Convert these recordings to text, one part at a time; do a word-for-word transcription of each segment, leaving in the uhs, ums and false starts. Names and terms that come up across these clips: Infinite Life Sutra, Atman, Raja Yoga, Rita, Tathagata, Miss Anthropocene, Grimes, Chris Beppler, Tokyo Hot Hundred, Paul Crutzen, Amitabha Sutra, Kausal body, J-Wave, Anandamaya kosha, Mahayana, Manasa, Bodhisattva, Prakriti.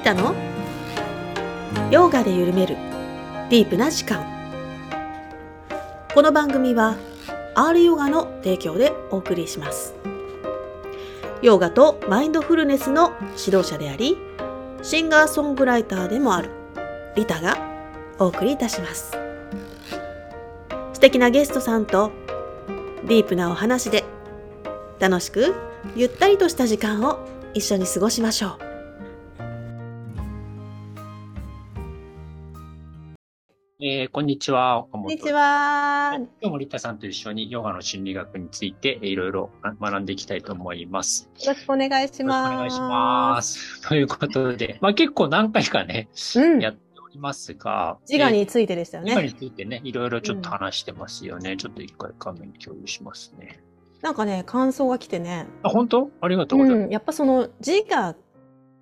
見たの？ヨガで緩めるディープな時間。この番組は R ヨガの提供でお送りします。ヨガとマインドフルネスの指導者であり、シンガーソングライターでもあるリタがお送りいたします。素敵なゲストさんとディープなお話で楽しくゆったりとした時間を一緒に過ごしましょう。えー、こんにちは。こんにちは。今日もリタさんと一緒にヨガの心理学についていろいろ学んでいきたいと思います。よろしくお願いします。お願いします。ということで、まあ結構何回かね、うん、やっておりますが、自我についてでしたよね。自我についてね、いろいろちょっと話してますよね。うん、ちょっと一回画面共有しますね。なんかね、感想が来てね。あ、本当？ありがとうございます。うん、やっぱその自我、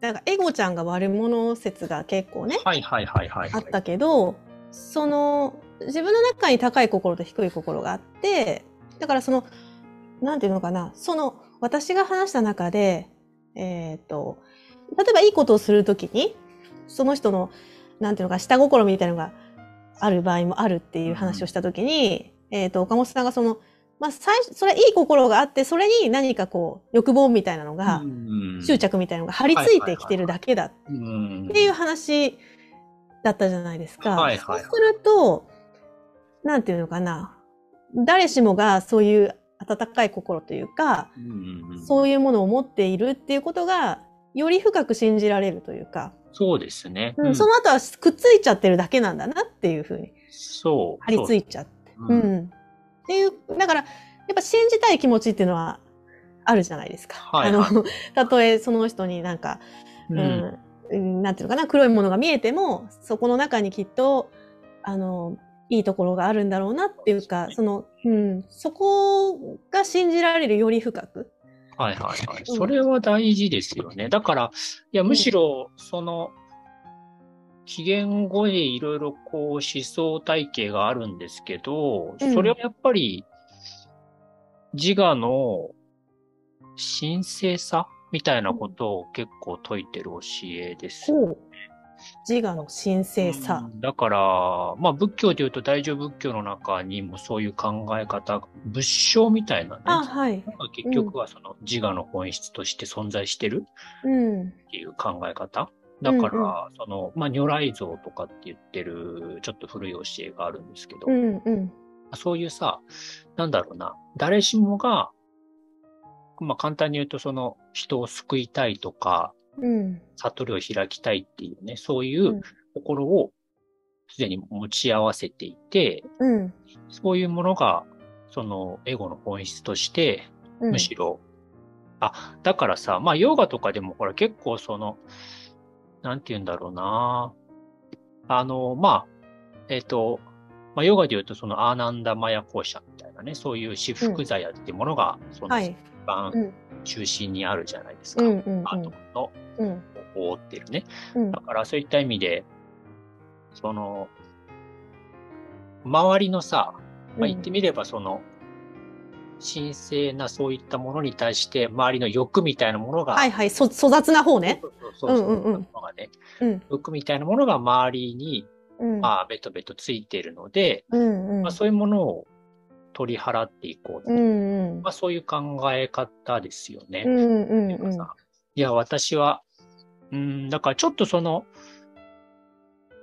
なんかエゴちゃんが悪者説が結構ね、はいはいはいはい、あったけど。その自分の中に高い心と低い心があって、だからそのなんていうのかな、その私が話した中で、えー、と例えばいいことをするときにその人のなんていうのか下心みたいなのがある場合もあるっていう話をしたときに、えー、と岡本さんがその、まあ、最それいい心があって、それに何かこう欲望みたいなのが、執着みたいなのが張り付いてきてるだけだっていう話だったじゃないですか。はいはいはい、そうすると、なんていうのかな、誰しもがそういう温かい心というか、うんうん、そういうものを持っているっていうことがより深く信じられるというか。そうですね。うん、その後はくっついちゃってるだけなんだなっていうふうに。そう。張り付いちゃって。うんうん、っていう、だからやっぱ信じたい気持ちっていうのはあるじゃないですか。はいはい、あのたとえその人になんか。うんうんなんていうのかな、黒いものが見えても、そこの中にきっとあのいいところがあるんだろうなっていうか、その、うん、そこが信じられるより深く。はいはいはい、それは大事ですよね。うん、だからいやむしろその紀元後でいろいろこう思想体系があるんですけど、それはやっぱり自我の神聖さ。みたいなことを結構説いてる教えですよね。自我の神聖さ、うん、だからまあ仏教でいうと大乗仏教の中にもそういう考え方、仏性みたいなね、はい、結局はその自我の本質として存在してるっていう考え方、うん、だからその、まあ、如来像とかって言ってるちょっと古い教えがあるんですけど、うんうん、そういうさ、なんだろうな、誰しもがまあ簡単に言うとその人を救いたいとか、うん、悟りを開きたいっていうね、そういう心をすでに持ち合わせていて、うん、そういうものがそのエゴの本質としてむしろ、うん、あ、だからさ、まあヨガとかでもほら結構そのなんて言うんだろうな、あのまあえっと、まあ、ヨガで言うとそのアーナンダマヤ校舎みたいなね、そういう至福座やっていうものが、うん、その、はい、中心にあるじゃないですか、うんうんうん、アートの覆ってるね、うん、だからそういった意味でその周りのさ、まあ、言ってみればその、うん、神聖なそういったものに対して周りの欲みたいなものが、はいはい、粗雑な方ね、欲みたいなものが周りに、うんまあ、ベトベトついているので、うんうんまあ、そういうものを取り払っていこう、うんうんまあ、そういう考え方ですよね、うんうんうん、いや私はうんだからちょっとその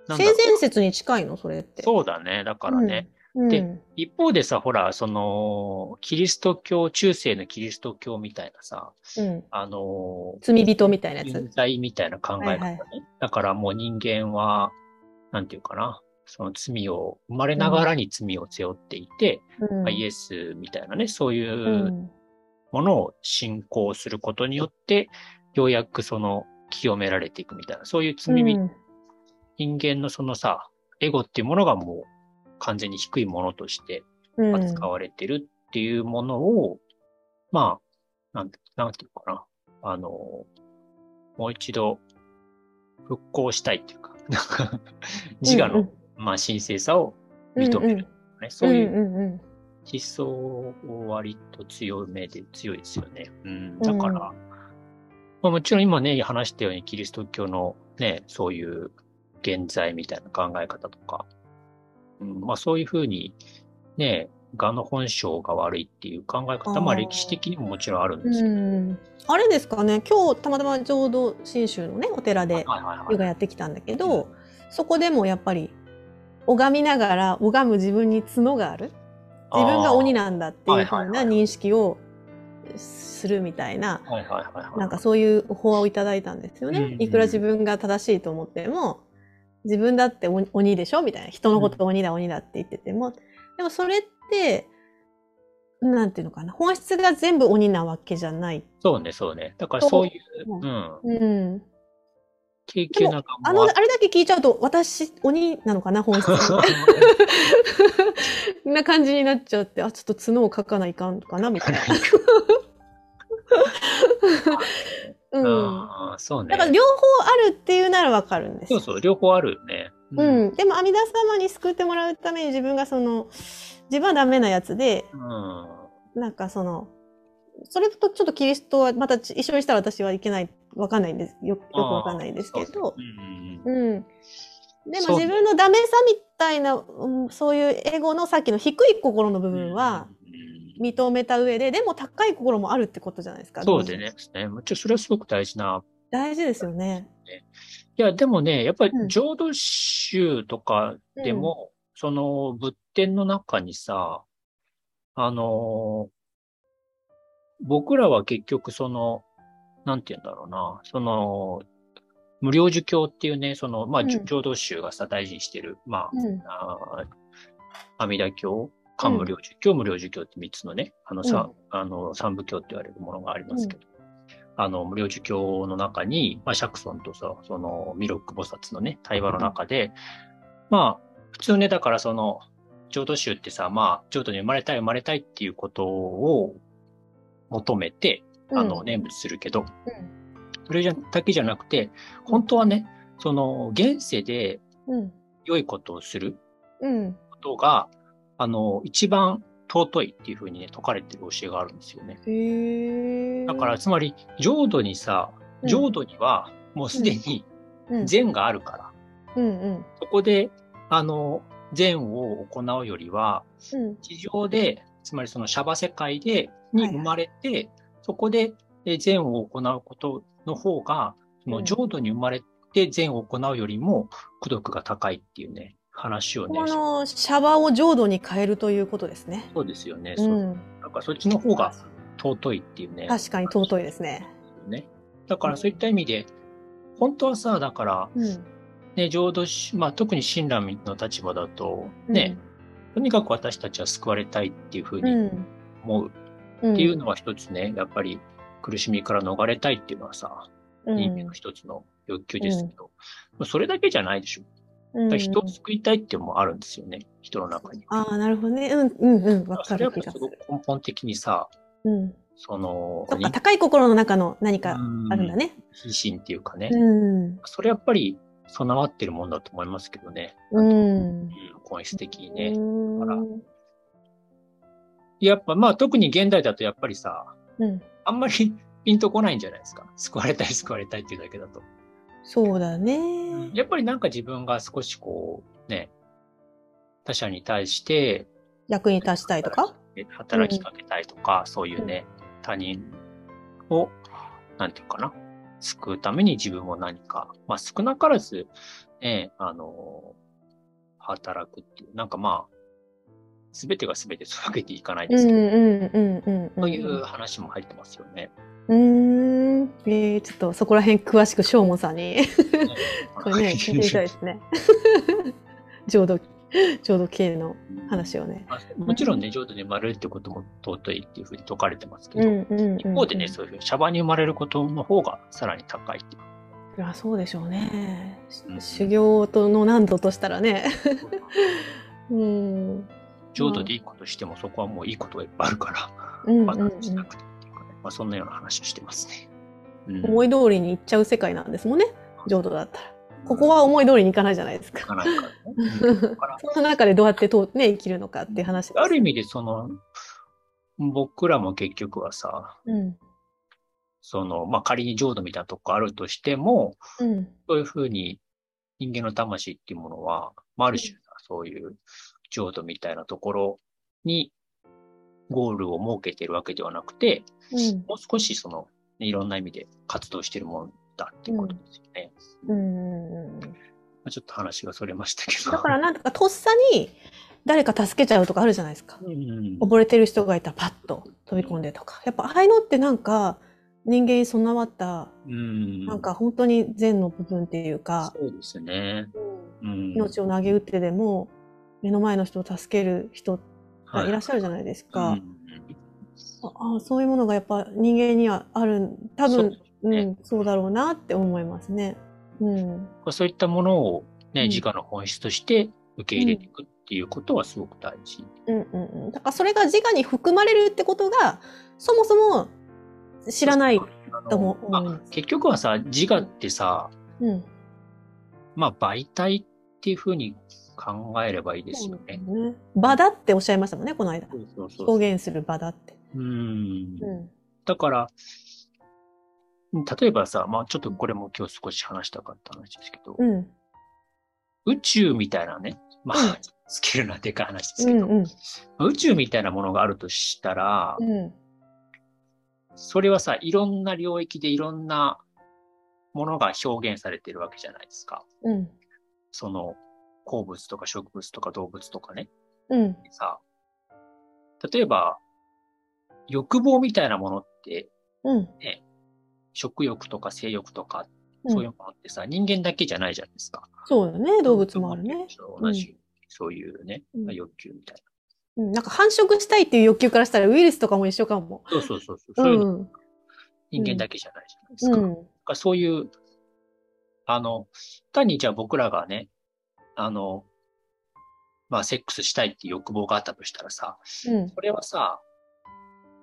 性善説に近いのそれって。そうだね、だからね、うんうん、で一方でさ、ほらそのキリスト教、中世のキリスト教みたいなさ、うん、あの罪人みたいなやつ、罪みたいな考え方ね、はいはい、だからもう人間はなんていうかな、その罪を、生まれながらに罪を背負っていて、うんまあ、イエスみたいなね、そういうものを信仰することによって、ようやくその清められていくみたいな、そういう罪、うん、人間のそのさ、エゴっていうものがもう完全に低いものとして扱われてるっていうものを、うん、まあ、なんて、なんていうかな、あの、もう一度復興したいっていうか、なんか自我の、うんうんまあ、神聖さを認める、ねうんうん、そういう思想を割と強めで強いですよね、うん、だから、うんまあ、もちろん今ね話したようにキリスト教のね、そういう現在みたいな考え方とか、うん、まあそういうふうにね、我の本性が悪いっていう考え方、まあ歴史的にももちろんあるんですけど、うん、あれですかね、今日たまたま浄土真宗のねお寺でヨガやってきたんだけど、はいはいはい、そこでもやっぱり拝みながら拝む自分に角がある、自分が鬼なんだっていうふうな認識をするみたいな、なんかそういう法をいただいたんですよね、うんうん、いくら自分が正しいと思っても自分だって鬼でしょみたいな、人のこと鬼だ鬼だって言ってても、でもそれってなんていうのかな、本質が全部鬼なわけじゃない。そうねそうね、だからそういう、うんうん、経験なんかも あ, のあれだけ聞いちゃうと私鬼なのかな本質な感じになっちゃって、あちょっと角を描かないかんかなみたいなうん、うん、そうね。だから両方あるっていうならわかるんですよ。そうそう、両方あるよね。うん。うん、でも阿弥陀様に救ってもらうために自分がその自分はダメなやつで、うん、なんかそのそれとちょっとキリストはまた一緒にしたら私はいけないわかんないんですよ、よくわかんないんですけど、う, うん、うん。でも自分のダメさみたいな、うん、そういうエゴのさっきの低い心の部分は。うん、認めた上で、でも高い心もあるってことじゃないですか。そうでね、ね、もちろんそれはすごく大事な。大事ですよね。いや、でもね、やっぱり浄土宗とかでも、うん、その仏典の中にさ、あの、僕らは結局その、なんて言うんだろうな、その、無量寿経っていうね、その、まあ、うん、浄土宗がさ、大事にしてる、まあ、うん、あ阿弥陀経。漢無量寿経、無量寿経ってみっつのね、あのさ、うん、あの三部経って言われるものがありますけど、うん、あの無量寿経の中に、まあ、釈尊とさ、その弥勒菩薩のね対話の中で、うん、まあ普通ね、だからその浄土宗ってさ、まあ浄土に生まれたい生まれたいっていうことを求めてあの念仏するけど、うんうん、それだけじゃなくて本当はね、その現世で良いことをすることが、うんうん、あの一番尊いっていう風にね説かれてる教えがあるんですよね。へー。だからつまり浄土にさ、浄土にはもうすでに善があるから、うんうんうん、そこであの善を行うよりは、うん、地上でつまりそのシャバ世界でに生まれて、はいはい、そこで善を行うことの方がその浄土に生まれて善を行うよりも功徳が高いっていうね。話をね、このシャバを浄土に変えるということですね。そうですよね。うん、そう、なんかそっちの方が尊いっていうね。確かに尊いですね。ね、だからそういった意味で、うん、本当はさ、だから、うん、ね、浄土、まあ特に親鸞の立場だとね、うん、とにかく私たちは救われたいっていうふうに思う、うん、っていうのは一つね、やっぱり苦しみから逃れたいっていうのはさ、うん、人間の一つの欲求ですけど、うん、それだけじゃないでしょ。人を救いたいっていうのもあるんですよね、うん、人の中に。ああ、なるほどね。うんうんうん、分かる気がする。それはすごく根本的にさ、うん、そのそっか、高い心の中の何かあるんだね。非心っていうかね、うん。それやっぱり備わってるもんだと思いますけどね。うん。本質的にね。うん、だからやっぱまあ特に現代だとやっぱりさ、うん、あんまりピンとこないんじゃないですか。救われたい救われたいっていうだけだと。そうだね。やっぱりなんか自分が少しこうね、他者に対して役に立ちたいとか働きかけたいとか、うん、そういうね、他人をなんていうかな、救うために自分も何か、まあ少なからずね、あの働くっていうなんか、まあ全てが全てそうわけでいかないですけど、そういう話も入ってますよね。うーん、えー、ちょっとそこら辺詳しくしょうもさんにこれね聞いてみたいですね浄土浄土系の話をね、うん、もちろんね浄土に生まれるってことも尊いっていうふうに説かれてますけど、うんうんうんうん、一方でねそういうシャバに生まれることの方がさらに高いっていう。いや、そうでしょうね、うん、修行との難度としたらねうん、浄土でいいことしてもそこはもういいことがいっぱいあるから、うんうんうん、バカにしなくて、まあ、そんなような話をしてますね、うん、思い通りに行っちゃう世界なんですもんね、浄土だったら。ここは思い通りに行かないじゃないですか。行かないからね。だからその中でどうやってと、ね、生きるのかっていう話です。ある意味でその僕らも結局はさ、うん、その、まあ、仮に浄土みたいなとこあるとしても、うん、そういうふうに人間の魂っていうものは、まあ、ある種、うん、そういう浄土みたいなところにゴールを設けてるわけではなくて、うん、もう少しその、ね、いろんな意味で活動してるもんだっていうことですよね。うんうん、まあ、ちょっと話がそれましたけど。だからなんかとっさに誰か助けちゃうとかあるじゃないですか。うんうん、溺れてる人がいたらパッと飛び込んでとか。やっぱああいうのってなんか、人間に備わった、うん、なんか本当に善の部分っていうか、そうですね、うん、命を投げ打ってでも目の前の人を助ける人がいらっしゃるじゃないですか、はい、ああそういうものがやっぱ人間にはある、多分そう、ね、うん、そうだろうなって思いますね、うん、そういったものを、ね、自我の本質として受け入れていくっていうことはすごく大事、うんうんうん、だからそれが自我に含まれるってことがそもそも知らないとも思います。まあ、結局はさ、自我ってさ、うん、まあ媒体っていうふうに考えればいいですよね。うんね、場だっておっしゃいましたもんね、この間。そうそうそうそう、表現する場だって。うん、うん、だから例えばさ、まあちょっとこれも今日少し話したかった話ですけど、うん、宇宙みたいなね、まあ、うん、スケールなでかい話ですけど、うんうん、まあ、宇宙みたいなものがあるとしたら。うん、それはさ、いろんな領域でいろんなものが表現されてるわけじゃないですか。うん、その鉱物とか植物とか動物とかね。うん、さ、例えば欲望みたいなものって、うんね、食欲とか性欲とか、うん、そういうものってさ、人間だけじゃないじゃないですか。そうだね、動物もあるね。同じ、うん、そういうね、まあ、欲求みたいな。なんか繁殖したいっていう欲求からしたらウイルスとかも一緒かも。そうそうそうそう。そういうの人間だけじゃないじゃないですか。うんうん、そういう、あの、単にじゃあ僕らがね、あの、まあセックスしたいっていう欲望があったとしたらさ、うん、それはさ、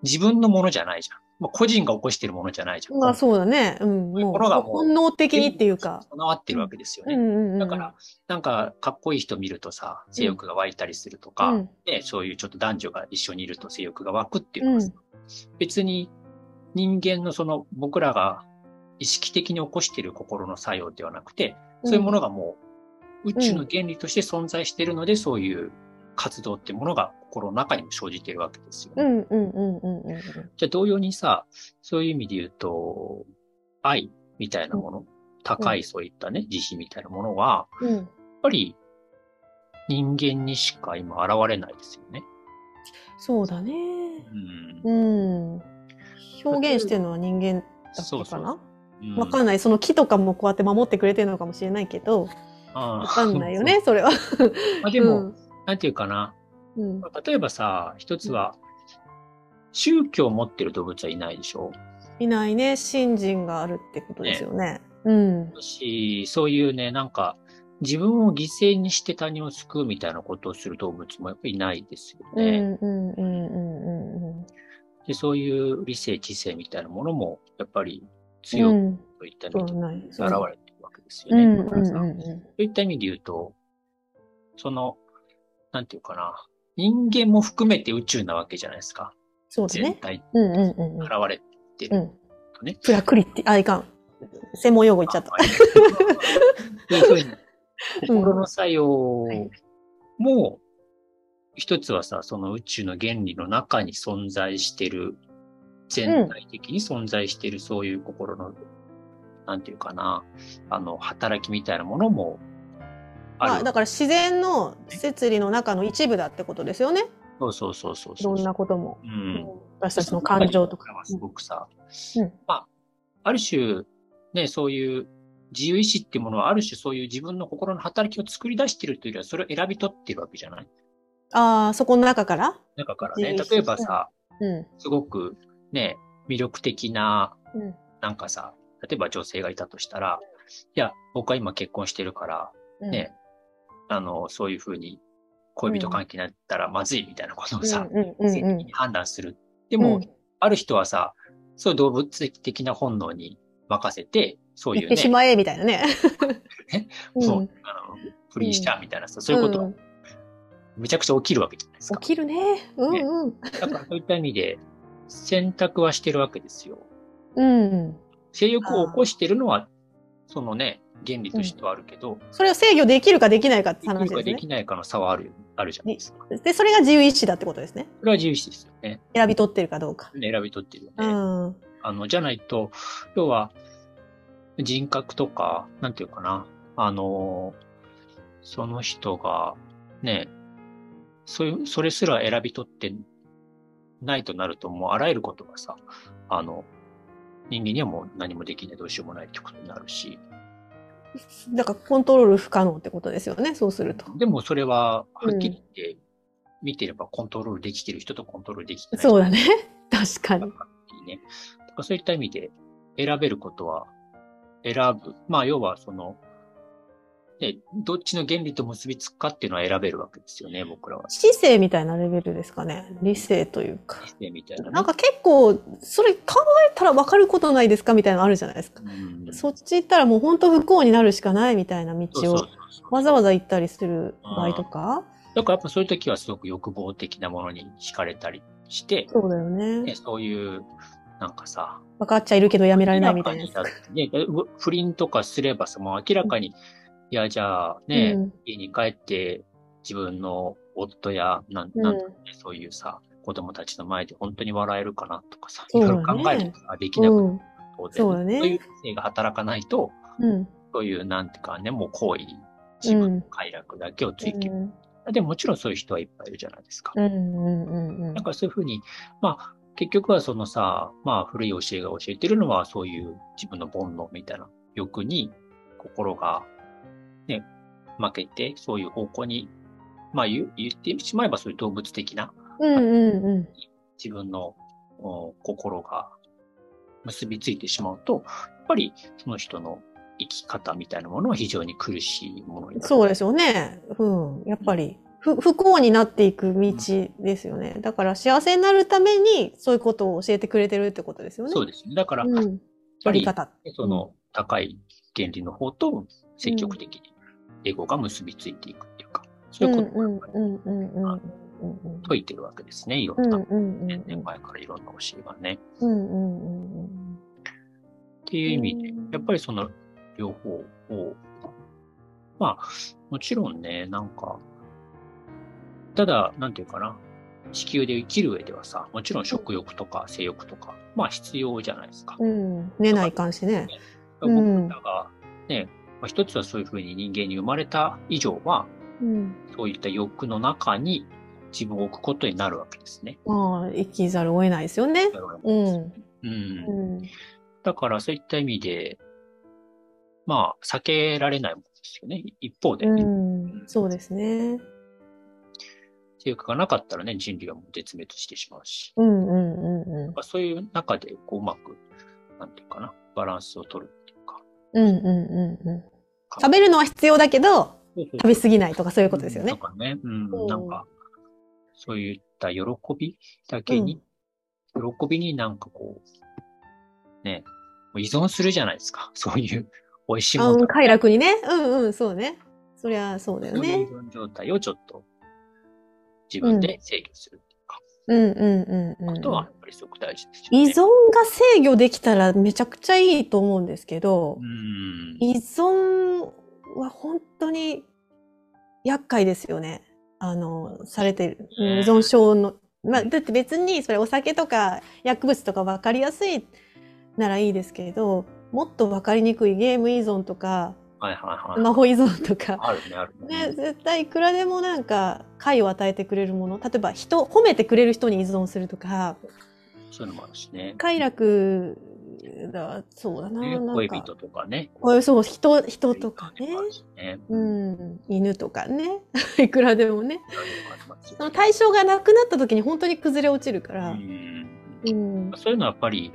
自分のものじゃないじゃん。まあ、個人が起こしてるものじゃないじゃん。まあそうだね。うん。もう本能的にっていうか。備わってるわけですよね。うんうんうん、だから、なんか、かっこいい人見るとさ、性欲が湧いたりするとか、うん、ね、そういうちょっと男女が一緒にいると性欲が湧くっていうのは、うん、別に人間のその僕らが意識的に起こしてる心の作用ではなくて、そういうものがもう宇宙の原理として存在しているので、うん、そういう活動ってものが心の中にも生じているわけですよね。じゃあ同様にさ、そういう意味で言うと、愛みたいなもの、うん、高いそういったね、慈悲みたいなものは、うん、やっぱり人間にしか今現れないですよね。そうだね。うん。うん、表現してるのは人間だったかな。わかんない。その木とかもこうやって守ってくれてるのかもしれないけど、わかんないよね、それは。まあでも、うん、なんていうかな、うん、例えばさ、一つは宗教を持ってる動物はいないでしょ。いないね。信心があるってことですよね。ね、うん。し、そういうね、なんか自分を犠牲にして他人を救うみたいなことをする動物もやっぱりいないですよね。うんうんうんうんうん。で、そういう理性知性みたいなものもやっぱり強くといった意味で現れてるわけですよね。うんうんうんうん、そういった意味で言うと、そのなんていうかな、人間も含めて宇宙なわけじゃないですか。そうですね。全体現れてるとね。うんうん、プラクリティ、あ、いかん。専門用語言っちゃった。心の作用も、一つはさ、その宇宙の原理の中に存在してる、全体的に存在してる、そういう心の、うん、なんていうかな、あの、働きみたいなものも、まあ、だから自然の摂理の中の一部だってことですよね。そうそうそうそう。いろんなことも、うん、私たちの感情とかはすごくさ、うん、まあ、ある種ね、そういう自由意志っていうものはある種そういう自分の心の働きを作り出しているというよりはそれを選び取っているわけじゃない。ああ、そこの中から。中からね、例えばさ、うん、すごくね、魅力的な、うん、なんかさ、例えば女性がいたとしたら、いや僕は今結婚してるからね。うん、あの、そういうふうに恋人関係になったらまずいみたいなことをさ、性的に判断する。でも、うん、ある人はさ、そういう動物的な本能に任せて、そういうね。やってしまえみたいなね。ね、うん、そう、あの、不倫したみたいなさ、そういうことは、めちゃくちゃ起きるわけじゃないですか。起きるね。うんうん。ね、だからそういった意味で、選択はしてるわけですよ。うん、性欲を起こしてるのはそのね原理としてはあるけど、うん、それを制御できるかできないかって話ですね。できるかできないかの差はある、あるじゃないですか。で、それが自由意志だってことですね。それは自由意志ですよね。選び取ってるかどうか。ね、選び取ってるよね。うん、あのじゃないと要は人格とかなんていうかな、あのその人がね、そういうそれすら選び取ってないとなるともうあらゆることがさ、あの人間にはもう何もできない、どうしようもないってことになるし。だからコントロール不可能ってことですよね、そうすると。でもそれははっきり言って見てればコントロールできてる人とコントロールできてない人、うん、そうだね、確かに。だからそういった意味で選べることは選ぶ。まあ要はその、ね、どっちの原理と結びつくかっていうのは選べるわけですよね、僕らは。知性みたいなレベルですかね、理性というか。理性みたいな、ね。なんか結構、それ考えたら分かることないですかみたいなのあるじゃないですか。うん、そっち行ったらもう本当不幸になるしかないみたいな道をわざわざ行ったりする場合とか。だからやっぱそういう時はすごく欲望的なものに惹かれたりして、そうだよね。ね、そういう、なんかさ、分かっちゃいるけどやめられないみたいな。ね、不倫とかすればさ、もう明らかに、うん、いや、じゃあね、うん、家に帰って自分の夫やなん、なんとかね、うん、そういうさ、子供たちの前で本当に笑えるかなとかさ、いろいろ考えることができなくて、当然、そういう性が働かないと、うん、そういうなんていうかね、もう行為、自分の快楽だけを追求。うん、でももちろんそういう人はいっぱいいるじゃないですか。うんうんうんうん、なんかそういうふうに、まあ結局はそのさ、まあ古い教えが教えてるのはそういう自分の煩悩みたいな欲に心がね、負けて、そういう方向に、まあ言ってしまえばそういう動物的な、うんうんうん、自分の心が結びついてしまうと、やっぱりその人の生き方みたいなものは非常に苦しいものになる。そうですよね。うん。やっぱり、うん、不幸になっていく道ですよね。だから幸せになるためにそういうことを教えてくれてるってことですよね。そうですね。だから、うん、やっぱり、その高い原理の方と積極的にエゴが結びついていくっていうか、そういうことを説いてるわけですね。いろんな、うんうんうん、年前からいろんな教えがね、うんうんうん。っていう意味で、やっぱりその両方を、まあ、もちろんね、なんか、ただ、なんていうかな、地球で生きる上ではさ、もちろん食欲とか性欲とか、まあ必要じゃないですか。うん、寝ないかんしね。僕らがね、うん、まあ、一つはそういうふうに人間に生まれた以上は、うん、そういった欲の中に自分を置くことになるわけですね。まあ、生きざるを得ないですよね。うんうん、だからそういった意味で、まあ、避けられないものですよね。一方で、ね、うんうん。そうですね。性欲がなかったらね、人類はもう絶滅してしまうし。うんうんうんうん、そういう中でこう、うまく、なんていうかな、バランスを取る。うんうんうんうん、食べるのは必要だけど食べ過ぎないとかそういうことですよね。なんかね、うん、なんかそういった喜びだけに、うん、喜びになんかこうね依存するじゃないですか。そういう美味しいもの、快楽にね、うんうん、そうね、そりゃそうだよね。そういう依存状態をちょっと自分で制御する。うんうんうんうん、あとはやっぱりすごく大事ですよね。依存が制御できたらめちゃくちゃいいと思うんですけど、うん、依存は本当に厄介ですよね。あの、されてる。依存症の、まあ、だって別にそれお酒とか薬物とか分かりやすいならいいですけど、もっと分かりにくいゲーム依存とか、はいはいはい、スマホ依存とかあるね、あるね、ね、絶対いくらでもなんか快を与えてくれるもの、例えば人褒めてくれる人に依存するとか、そういうのもあるしね。快楽だ、そうだな、ね、なんか恋人とかね、そう人人とかね、ね、うん、犬とかね、いくらでもね、その対象がなくなった時に本当に崩れ落ちるから、うん、うん、そういうのはやっぱり。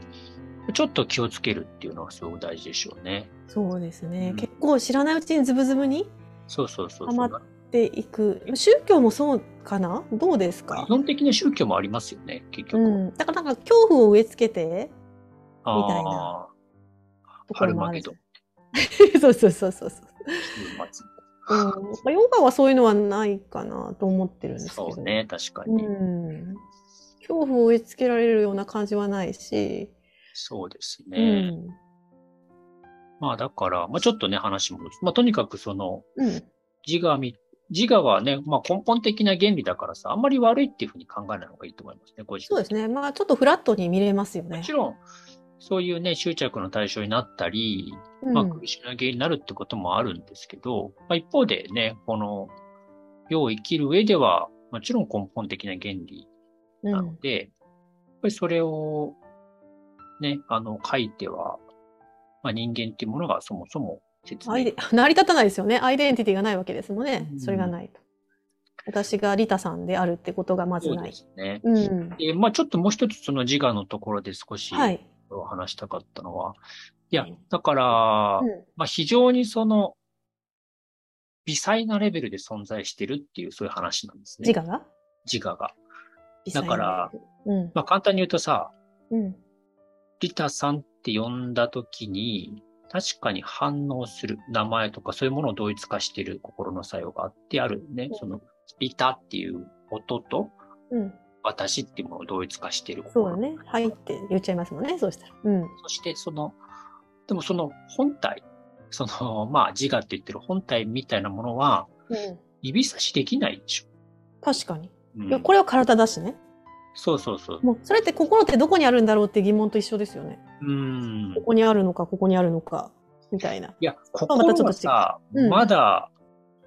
ちょっと気をつけるっていうのはすごく大事でしょうね。そうですね。うん、結構知らないうちにズブズブにハマっていく。宗教もそうかな？どうですか？基本的な宗教もありますよね、結局。うん、だからなんか恐怖を植え付けて、みたいなところもある。ハルマゲドン。そうそうそうそう。うん、ヨガはそういうのはないかなと思ってるんですけど。そうね、確かに。うん、恐怖を植え付けられるような感じはないし、そうですね。うん、まあだから、まあちょっとね、話も、まあとにかくその、うん、自我み、自我はね、まあ根本的な原理だからさ、あんまり悪いっていうふうに考えない方がいいと思いますね、ご自身。そうですね。まあちょっとフラットに見れますよね。もちろん、そういうね、執着の対象になったり、まあ苦しみの原因になるってこともあるんですけど、うん、まあ一方でね、この、世を生きる上では、もちろん根本的な原理なので、うん、やっぱりそれを、ね、あの、書いては、まあ、人間っていうものがそもそも説明成り立たないですよね。アイデンティティがないわけですもんね。うん、それがないと。私がリタさんであるってことがまずない。そうですね。うん。で、まあ、ちょっともう一つその自我のところで少し、はい、話したかったのは、いや、だから、うん、まあ、非常にその、微細なレベルで存在してるっていう、そういう話なんですね。自我が自我が。だから、うん、まあ、簡単に言うとさ、うんリタさんって呼んだときに、確かに反応する名前とかそういうものを同一化している心の作用があってあるね。うん、その、リタっていう音と、うん、私っていうものを同一化している心。そうだね。はいって言っちゃいますもんね。そうしたら。うん。そして、その、でもその本体、その、まあ自我って言ってる本体みたいなものは、うん、指差しできないでしょ。確かに。うん、いやこれは体だしね。そうそうそう。もうそれって心ってどこにあるんだろうって疑問と一緒ですよね。うん。ここにあるのか、ここにあるのか、みたいな。いや、心はさ、うん、まだ、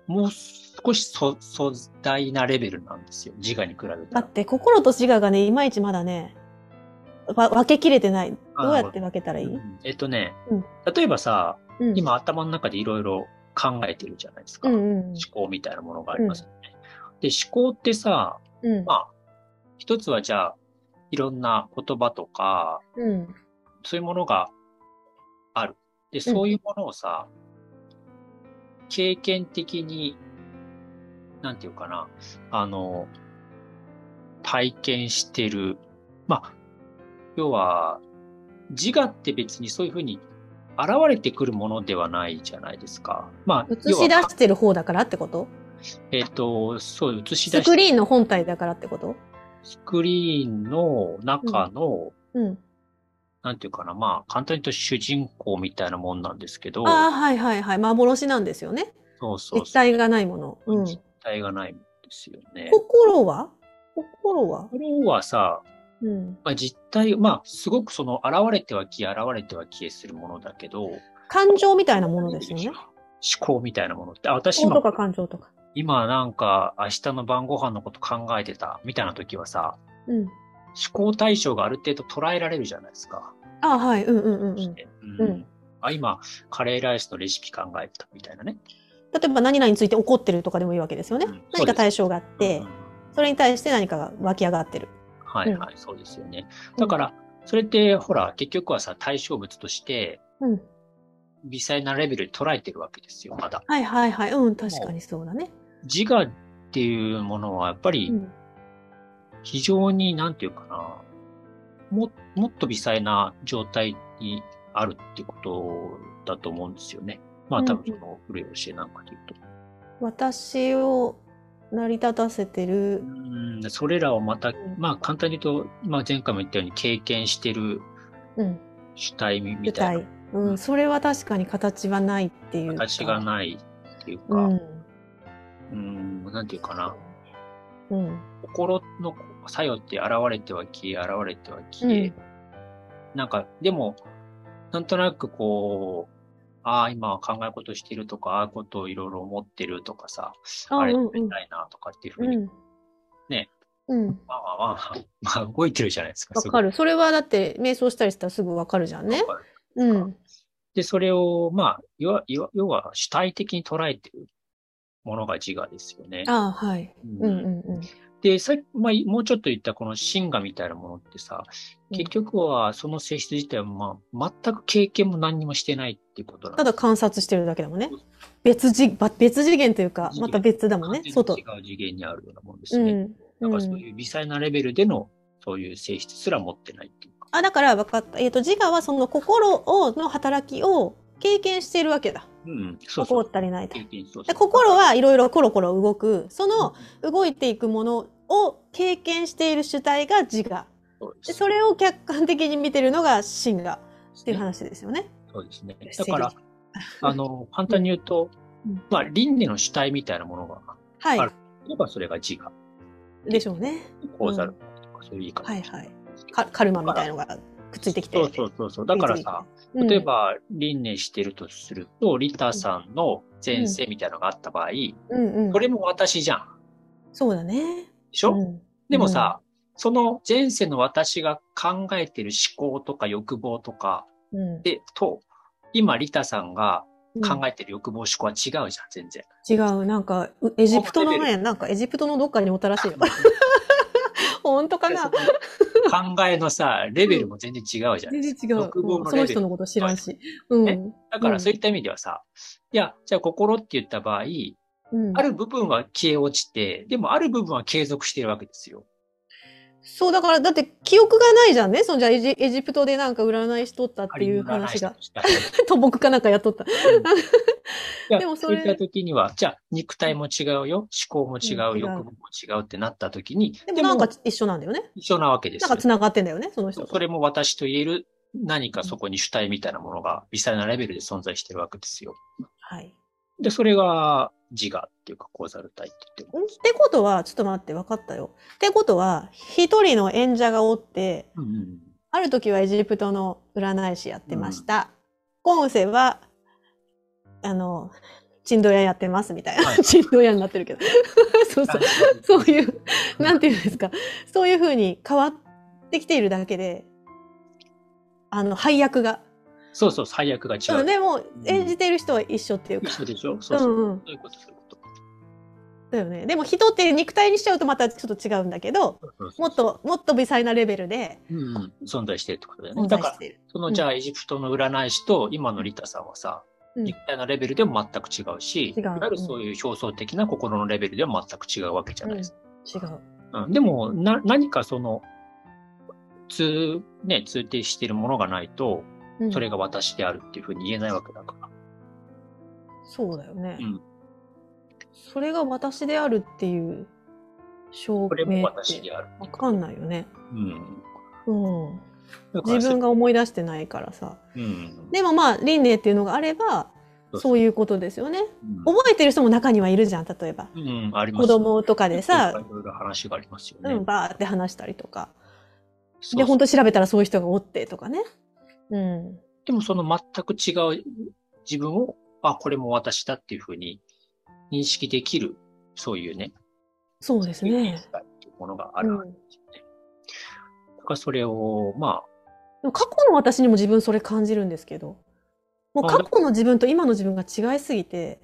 もう少しそ、壮大なレベルなんですよ。自我に比べたら。だって、心と自我がね、いまいちまだね、わ分けきれてない。どうやって分けたらいい？うん、えっとね、うん、例えばさ、うん、今頭の中でいろいろ考えてるじゃないですか。うんうん、思考みたいなものがありますよね。うん、で、思考ってさ、うん、まあ、一つはじゃあ、いろんな言葉とか、うん、そういうものがある。で、そういうものをさ、うん、経験的に、なんていうかな、あの、体験してる。まあ、要は、自我って別にそういうふうに現れてくるものではないじゃないですか。まあ、映し出してる方だからってこと？えっと、そう、映し出してる。スクリーンの本体だからってこと？スクリーンの中の、うんうん、なんていうかな、まあ、簡単に言うと主人公みたいなもんなんですけど。ああ、はいはいはい。幻なんですよね。そうそうそう。実体がないもの。うん、実体がないんですよね。心は心は心はさ、うんまあ、実体、まあ、すごくその、現れては消え、現れては消えするものだけど。感情みたいなものですよね。思考みたいなものって。あ、私も。思考とか感情とか。今なんか明日の晩ご飯のこと考えてたみたいな時はさ、うん、思考対象がある程度捉えられるじゃないですか。ああ、はい。うんうんうん、うんうん。あ、今、カレーライスのレシピ考えてたみたいなね。例えば何々について怒ってるとかでもいいわけですよね。うん、何か対象があって、うんうん、それに対して何かが湧き上がってる。はいはい、うん、そうですよね。だから、それってほら、結局はさ、対象物として、うん、微細なレベルで捉えてるわけですよ、まだ。はいはいはい。うん、確かにそうだね。自我っていうものはやっぱり非常になんていうかな、うん、も、もっと微細な状態にあるってことだと思うんですよね。まあ多分その古い教えなんかで言うと、うん、私を成り立たせてる、うん、それらをまた、うん、まあ簡単に言うと、まあ、前回も言ったように経験してる主体みたいな、うんうん、それは確かに形がないっていうか形がないっていうか、うんうん、なんていうかな。うん、心の作用って現れては消え、現れては消え。うん、なんか、でも、なんとなくこう、ああ、今は考え事してるとか、ああことをいろいろ思ってるとかさ、あ, あれ食べたいなとかっていうふうに、うん、ね。うん。まあまあまあ、まあ動いてるじゃないですか。わかる。それはだって、瞑想したりしたらすぐわかるじゃんね。うん。で、それを、まあ、要は、要は主体的に捉えてる。ものが自我ですよね。ああ、はい。うんうんうん。で、さっき、まあ、もうちょっと言ったこの真我みたいなものってさ、結局はその性質自体は、まあ、全く経験も何にもしてないっていうことなんです。ただ観察してるだけだもんね。別次、別次元というか、また別だもんね。外。違う次元にあるようなもんですね。うん、なんかそういう微細なレベルでの、そういう性質すら持ってないっていうか。あ、だから分かった。えっと、自我はその心を、の働きを、経験しているわけだ。うん、そうそう。怒ったり泣いたり。心はいろいろコロコロ動く、その動いていくものを経験している主体が自我。でそれを客観的に見てるのがシンガっていう話ですよね。そうですね。だからあの簡単に言うと、うん、まあ輪廻の主体みたいなものがあるのが、はい、それが自我でしょうね。こうざるとかそういう言い方、はいはい。カルマみたいなのがくっついてきて。そうそうそうそう。だからさ、うん、例えば輪廻してるとすると、リタさんの前世みたいなのがあった場合、うんうん、それも私じゃん。そうだね。でしょ？うん、でもさ、うん、その前世の私が考えてる思考とか欲望とか、うん、でと今リタさんが考えてる欲望思考は違うじゃん、うん、全然。違う。なんかエジプトのね、なんかエジプトのどっかにおったらしいよ。本当かな。考えのさレベルも全然違うじゃん。全然違う。その人のこと知らんし、うんね。だからそういった意味ではさ、うん、いやじゃあ心って言った場合、うん、ある部分は消え落ちて、でもある部分は継続しているわけですよ。そうだからだって記憶がないじゃんね。そのじゃあエジ、エジプトでなんか占いしとったっていう話がと僕かなんかやっとった。うん、でもそれそういった時にはじゃあ肉体も違うよ、思考も違う、うん、欲望も違うってなった時にでもなんか一緒なんだよね。一緒なわけですよ。なんか繋がってんだよねその人と。それも私と言える何かそこに主体みたいなものが微細なレベルで存在してるわけですよ。はい。でそれが自我っていうかコーザル体って言ってます。ってことはちょっと待って分かったよ。ってことは一人の演者がおって、うんうん、ある時はエジプトの占い師やってました。うん、今世はあのチンドヤやってますみたいな、はい、チンドヤになってるけどそうそうそういうなんていうんですかそういう風に変わってきているだけであの配役が。そうそう、配役が違う。でも、演じてる人は一緒っていうか。一緒でしょ？そうそう。うんうん、そういうこと、そういうこと。だよね。でも、人って肉体にしちゃうとまたちょっと違うんだけど、そうそうそうもっと、もっと微細なレベルで。うんうん、存在してるってことだよね。だから、その、じゃあ、エジプトの占い師と今のリタさんはさ、うん、肉体のレベルでも全く違うし、いわゆるそういう表層的な心のレベルでは全く違うわけじゃないですか。うん、違う。うん、でも、な、何かその、通、ね、通底してるものがないと、それが私であるっていうふうに言えないわけだから。そうだよね。うん。それが私であるっていう証明って。これも私である。わかんないよね。うん。うん。自分が思い出してないからさ。うん。でもまあ、輪廻っていうのがあれば、そういうことですよね、うん。覚えてる人も中にはいるじゃん、例えば。うん、あります。子供とかでさ、いろいろ話がありますよね。うん、バーって話したりとか。そうそうで、本当調べたらそういう人がおってとかね。うん、でもその全く違う自分を、あ、これも私だっていうふうに認識できる、そういうね。そうですね。っていうものがあるわけですよね。うん、だからそれを、まあ。過去の私にも自分それ感じるんですけど、もう過去の自分と今の自分が違いすぎて、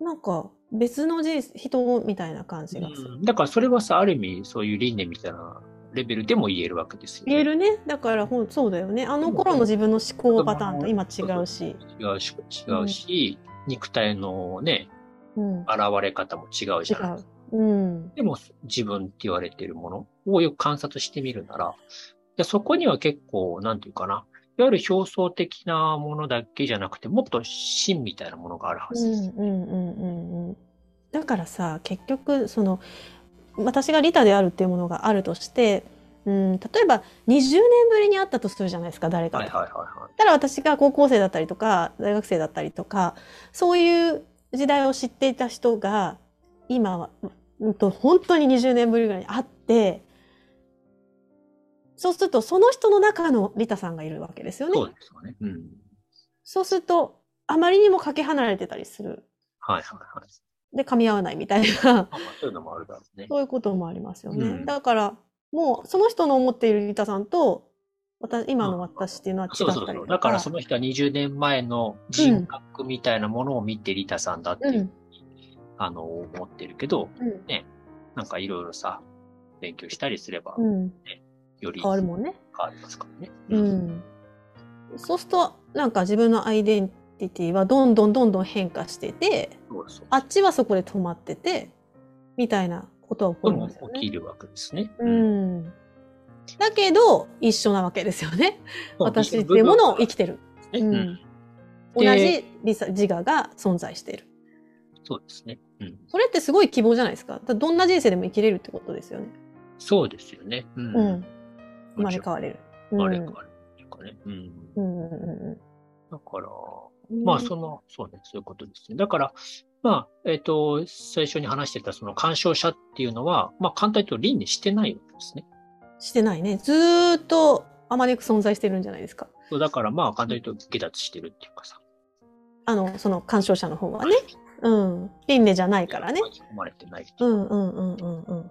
なんか別の人みたいな感じがする。うん、だからそれはさ、ある意味そういう輪廻みたいな。レベルでも言えるわけですよ、ね。言えるね。だからほんそうだよね。あの頃の自分の思考パターンと今違うし、違うし違うし、うん、肉体のね、うん、現れ方も違うじゃないですか。うん、でも自分って言われているものをよく観察してみるなら、でそこには結構なんていうかな、いわゆる表層的なものだけじゃなくて、もっと真みたいなものがあるはずです。うんうんうんうん。だからさ、結局その。私がリタであるっていうものがあるとして、うん、例えばにじゅうねんぶりに会ったとするじゃないですか誰かと。はいはいはいはい、ただ私が高校生だったりとか大学生だったりとかそういう時代を知っていた人が今は、うん、本当ににじゅうねんぶりぐらいに会ってそうするとその人の中のリタさんがいるわけですよね。そうですよね、うん、そうするとあまりにもかけ離れてたりする。はいはいはい。で、噛み合わないみたいな。そういうのもあるだろうね。そういうこともありますよね。うん、だから、もう、その人の思っているリタさんと、私、今の私っていうのは違ったりとか、うん、そうそうそう。だから、その人はにじゅうねんまえの人格みたいなものを見てリタさんだっていう、うん、あの、思ってるけど、うん、ね、なんかいろいろさ、勉強したりすれば、ね、うん、より変わるもんね。変わりますからね。うん。うん、そうすると、なんか自分のアイデンティティはどんどんどんどん変化してて、あっちはそこで止まっててみたいなことは起こりますよね。起きるわけですね。うん。だけど一緒なわけですよね。私っていうものを生きてる。うん。同じ自我が存在している。そうですね。うん。それってすごい希望じゃないですか。どんな人生でも生きれるってことですよね。そうですよね。うん。うん、生まれ変われる。生まれ変わるっていうかね。うん。うんうんうん、だから、まあその、そうね、そういうことですね。だから、まあ、えっと、最初に話してたその干渉者っていうのは、まあ簡単に言うと輪廻してないわけですね。してないね。ずーっとあまねく存在してるんじゃないですか。そうだからまあ簡単に言うと下脱してるっていうかさ。あの、その干渉者の方はね。うん。輪廻じゃないからね。生まれてない。うんうんうんうんうん。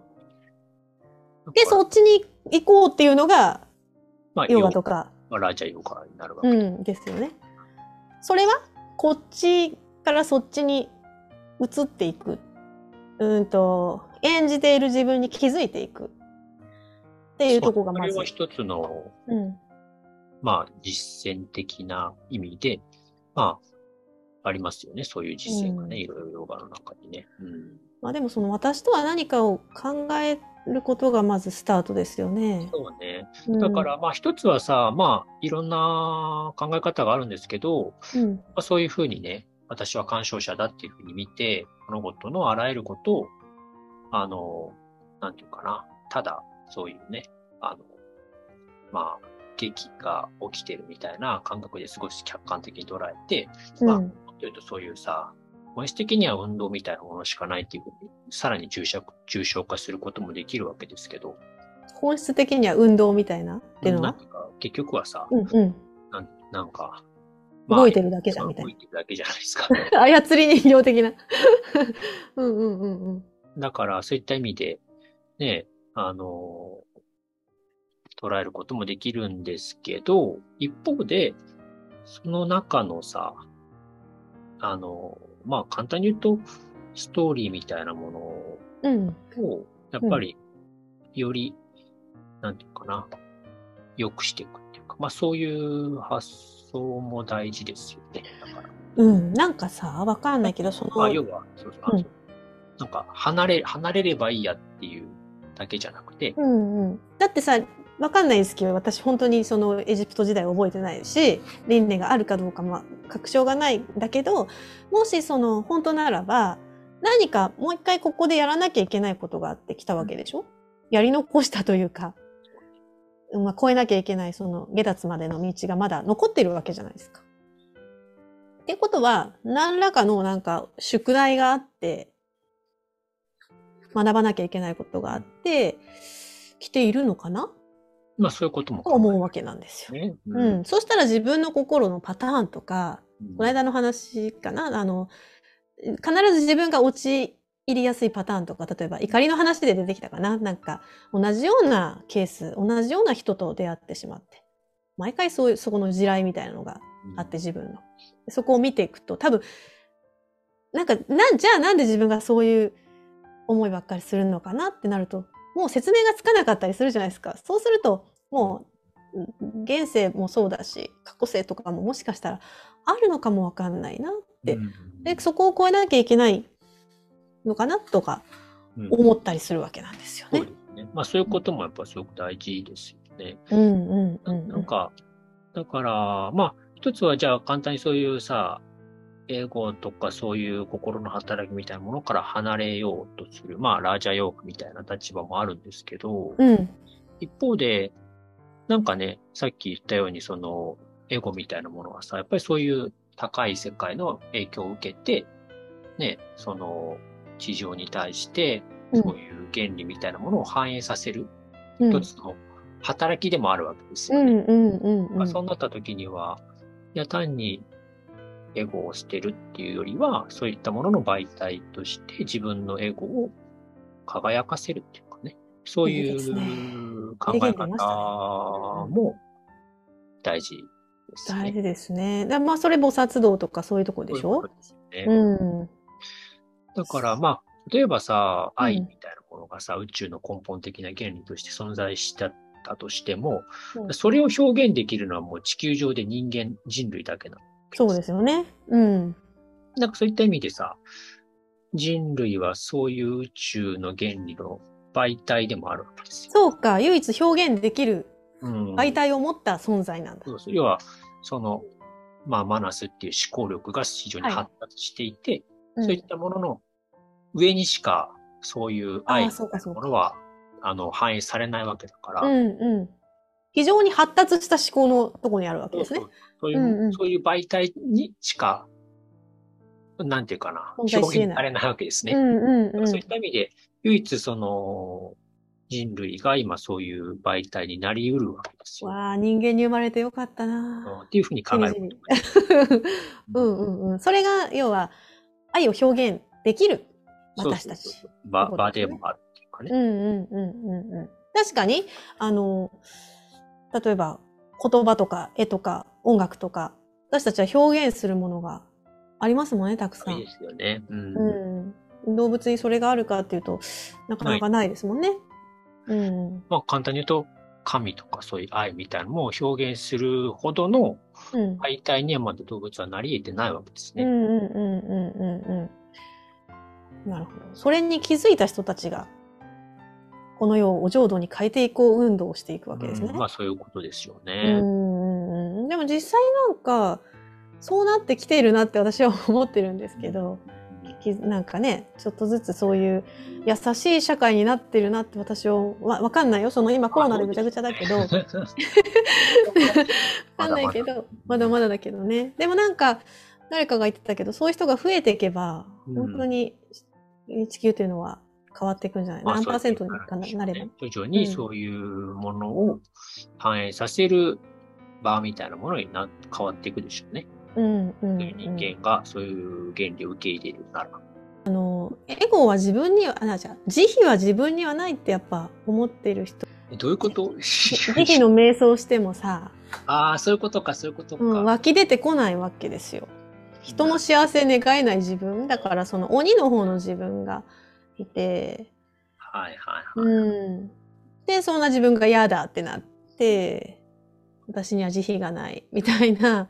で、そっちに行こうっていうのが、まあ、ヨガとか。まあ、ラージャヨガになるわけ、うん、ですよね。それは、こっちからそっちに移っていく。うんと、演じている自分に気づいていく。っていうところがまず。これは一つの、うん、まあ、実践的な意味で、まあ、ありますよね。そういう実践がね、うん、いろいろヨガの中にね。うん、まあ、でもその私とは何かを考えることがまずスタートですよね。そうね。だから、うん、まあ一つはさ、まあいろんな考え方があるんですけど、うんまあ、そういうふうにね、私は干渉者だっていうふうに見て、物事のあらゆることを、あの、なんていうかな、ただそういうね、あの、まあ劇が起きてるみたいな感覚で少し客観的に捉えて、うん、まあ、もっと言うとそういうさ、本質的には運動みたいなものしかないっていうふうにさらに重症、重症化することもできるわけですけど、本質的には運動みたいなっていうのはなんか結局はさ、うんうん、な, なんか、まあ、動いてるだけじゃんみたいな、動いてるだけじゃないですか、ね、操り人形的なうんうんうんうん。だからそういった意味でね、あの捉えることもできるんですけど、一方でその中のさ、あのまあ簡単に言うとストーリーみたいなものをやっぱりより何て言うかな、良くしていくっていうか、まあそういう発想も大事ですよね。だからうんなんかさ分かんないけどその、まあ、要はそうそう、うん、なんか離れ離れればいいやっていうだけじゃなくて、うんうん、だってさ分かんないですけど、私本当にそのエジプト時代覚えてないし、輪廻があるかどうかまあ確証がないんだけど、もしその本当ならば何かもう一回ここでやらなきゃいけないことがあってきたわけでしょ、うん、やり残したというか、まあ、越えなきゃいけないその下脱までの道がまだ残っているわけじゃないですか。ってことは何らかのなんか宿題があって学ばなきゃいけないことがあって来ているのかな、まあそういうことも思うわけなんですよ、ね、うんうん、そうしたら自分の心のパターンとか、うん、この間の話かな、あの必ず自分が陥りやすいパターンとか、例えば怒りの話で出てきたかな、なんか同じようなケース、同じような人と出会ってしまって毎回そういうそこの地雷みたいなのがあって、うん、自分のそこを見ていくと多分なんかなんじゃあなんで自分がそういう思いばっかりするのかなってなると、もう説明がつかなかったりするじゃないですか。そうするともう現世もそうだし過去世とかももしかしたらあるのかもわかんないなって、うん、でそこを越えなきゃいけないのかなとか思ったりするわけなんですよね。うん、そうですね。まあそういうこともやっぱすごく大事ですよね。うんうんうんうん、なんかだからまあ一つはじゃあ簡単にそういうさ英語とかそういう心の働きみたいなものから離れようとする、まあラージャヨークみたいな立場もあるんですけど、うん、一方でなんかね、さっき言ったようにそのエゴみたいなものはさ、やっぱりそういう高い世界の影響を受けてね、その地上に対してそういう原理みたいなものを反映させる、うん、一つの働きでもあるわけですよね。うんうんうんうん、そうなった時には、いや単にエゴを捨てるっていうよりは、そういったものの媒体として自分のエゴを輝かせるっていうかね、そういう考え方も大事ですね。大事ですね。だまあそれ菩薩道とかそういうとこでしょ。そういうことですね。うん。だからまあ例えばさ、愛みたいなものがさ、うん、宇宙の根本的な原理として存在したとしても、うん、それを表現できるのはもう地球上で人間人類だけなの。そうですよね。うん。なんかそういった意味でさ、人類はそういう宇宙の原理の媒体でもあるわけですよ。そうか、唯一表現できる媒体を持った存在なんだ。うん、そうそう、要はその、まあ、マナスっていう思考力が非常に発達していて、はい、そういったものの上にしかそういう愛のものは、うん、あの反映されないわけだから、うんうん、非常に発達した思考のところにあるわけですね。そういう媒体にしか、なんていうかな、表現されないわけですね。そういった意味で、唯一その、人類が今そういう媒体になりうるわけですよ。わあ、人間に生まれてよかったなっていうふうに考えることうんうんうん。それが、要は、愛を表現できる、私たち。場でもあるっていうかね。うんうんうんうん。確かに、あの、例えば、言葉とか絵とか音楽とか、私たちは表現するものがありますもんね、たくさん。いいですよね。うん。うん、動物にそれがあるかっていうと、なかなかないですもんね。うん、まあ簡単に言うと神とかそういう愛みたいなのも表現するほどの媒体にはまだ動物はなり得てないわけですね。なるほど。それに気づいた人たちがこの世をお浄土に変えていこう運動をしていくわけですね。うん、まあそういうことですよね。うんでも実際なんかそうなってきているなって私は思ってるんですけど。うんなんかね、ちょっとずつそういう優しい社会になってるなって私はわかんないよ。その今コロナでぐちゃぐちゃだけど。わかんないけど、まだまだだけどね。でもなんか、誰かが言ってたけど、そういう人が増えていけば、うん、本当に地球というのは変わっていくんじゃない、何パーセントにかなれば。徐々にそういうものを反映させる場みたいなものにな変わっていくでしょうね。人間がそういう原理を受け入れるなら、あのエゴは自分にはなじゃ慈悲は自分にはないってやっぱ思ってる人。どういうこと？慈悲の瞑想してもさああそういうことかそういうことか、うん、湧き出てこないわけですよ。人の幸せ願えない自分だから、その鬼の方の自分がいて、はいはいはい、うん、でそんな自分が嫌だってなって、私には慈悲がないみたいな。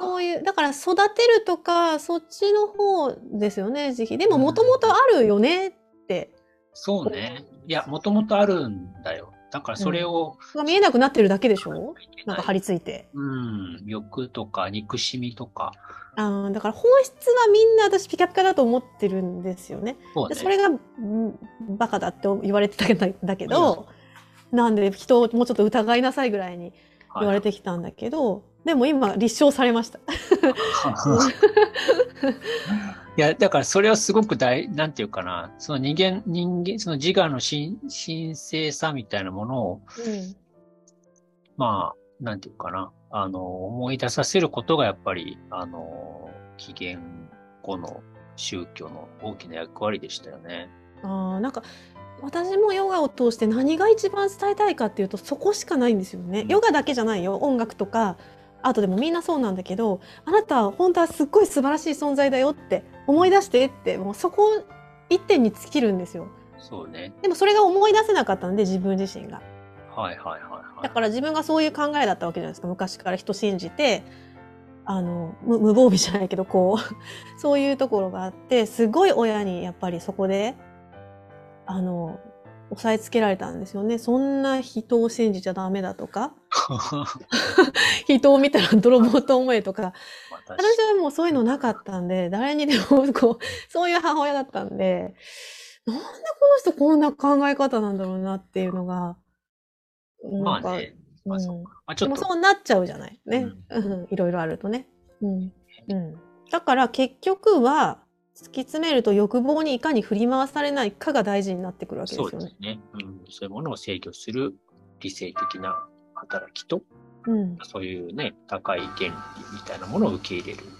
そういう、だから育てるとか、そっちの方ですよね、慈悲。でも、もともとあるよねって。うん、そうね。いや、もともとあるんだよ。だからそれを。うん、見えなくなってるだけでしょ？なんか張り付いて。うん。欲とか、憎しみとか。あ、だから本質はみんな私ピカピカだと思ってるんですよね。そうね。それが、うん、バカだって言われてただけど、うん、なんで人をもうちょっと疑いなさいぐらいに言われてきたんだけど、はい、でも今立証されましたいやだからそれはすごく大、なんていうかな、その人間人間その自我の神聖さみたいなものを、うん、まあなんていうかな、あの思い出させることがやっぱりあの紀元後の宗教の大きな役割でしたよね。あ、なんか私もヨガを通して何が一番伝えたいかっていうと、そこしかないんですよね。ヨガだけじゃないよ、音楽とかあとでもみんなそうなんだけど、あなたは本当はすっごい素晴らしい存在だよって思い出してって、もうそこ一点に尽きるんですよ。そうね。でもそれが思い出せなかったので、自分自身が。はいはいはいはい。だから自分がそういう考えだったわけじゃないですか。昔から人信じて、あの 無, 無防備じゃないけどこうそういうところがあって、すごい親にやっぱりそこであの押さえつけられたんですよね。そんな人を信じちゃダメだとか人を見たら泥棒と思えとか、私はもうそういうのなかったんで、誰にでもこうそういう母親だったんで、なんでこの人こんな考え方なんだろうなっていうのが、まあね、まあそうか、でもそうなっちゃうじゃないね、うん、いろいろあるとね、うんうん、だから結局は突き詰めると、欲望にいかに振り回されないかが大事になってくるわけですよね。そうですね、うん、そういうものを制御する理性的な働きと、うん、そういうね、高い原理みたいなものを受け入れる力っ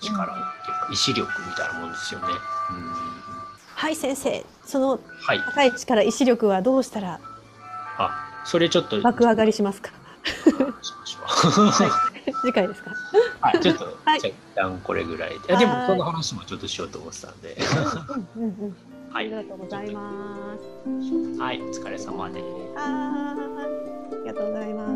ていうか、うん、意志力みたいなものですよね。うん、はい先生、その高い力、はい、意志力はどうしたら、あ、それちょっと爆上がりしますか？次回ですか？はい、ちょっと一旦これぐらいで、でもその話もちょっとしようと思ってたんで、ありがとうございます。はい、お疲れ様で。ありがとうございます。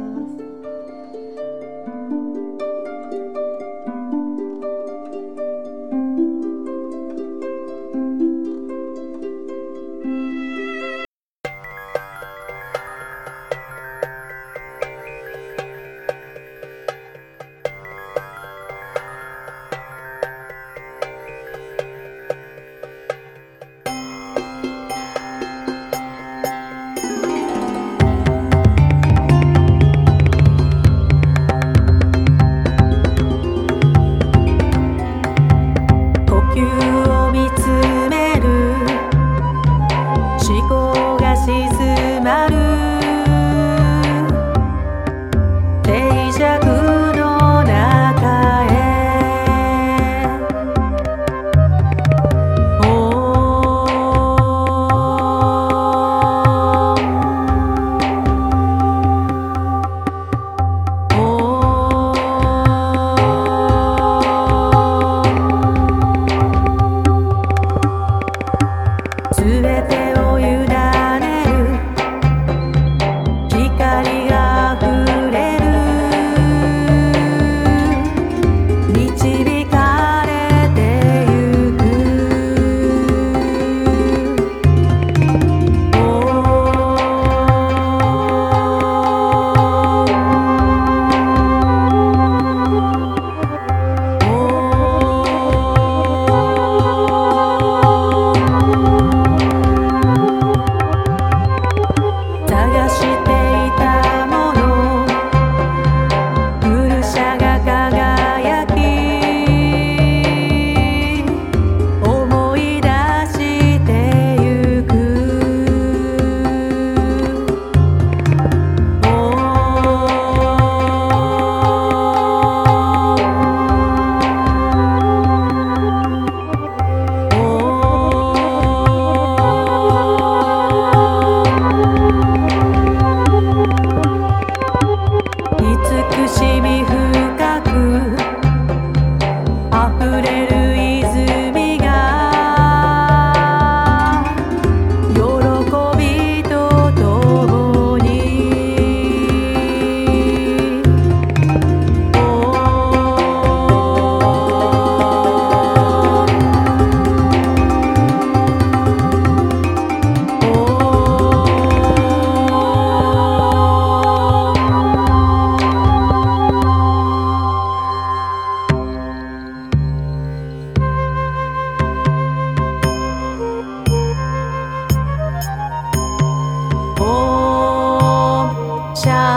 ちゃう。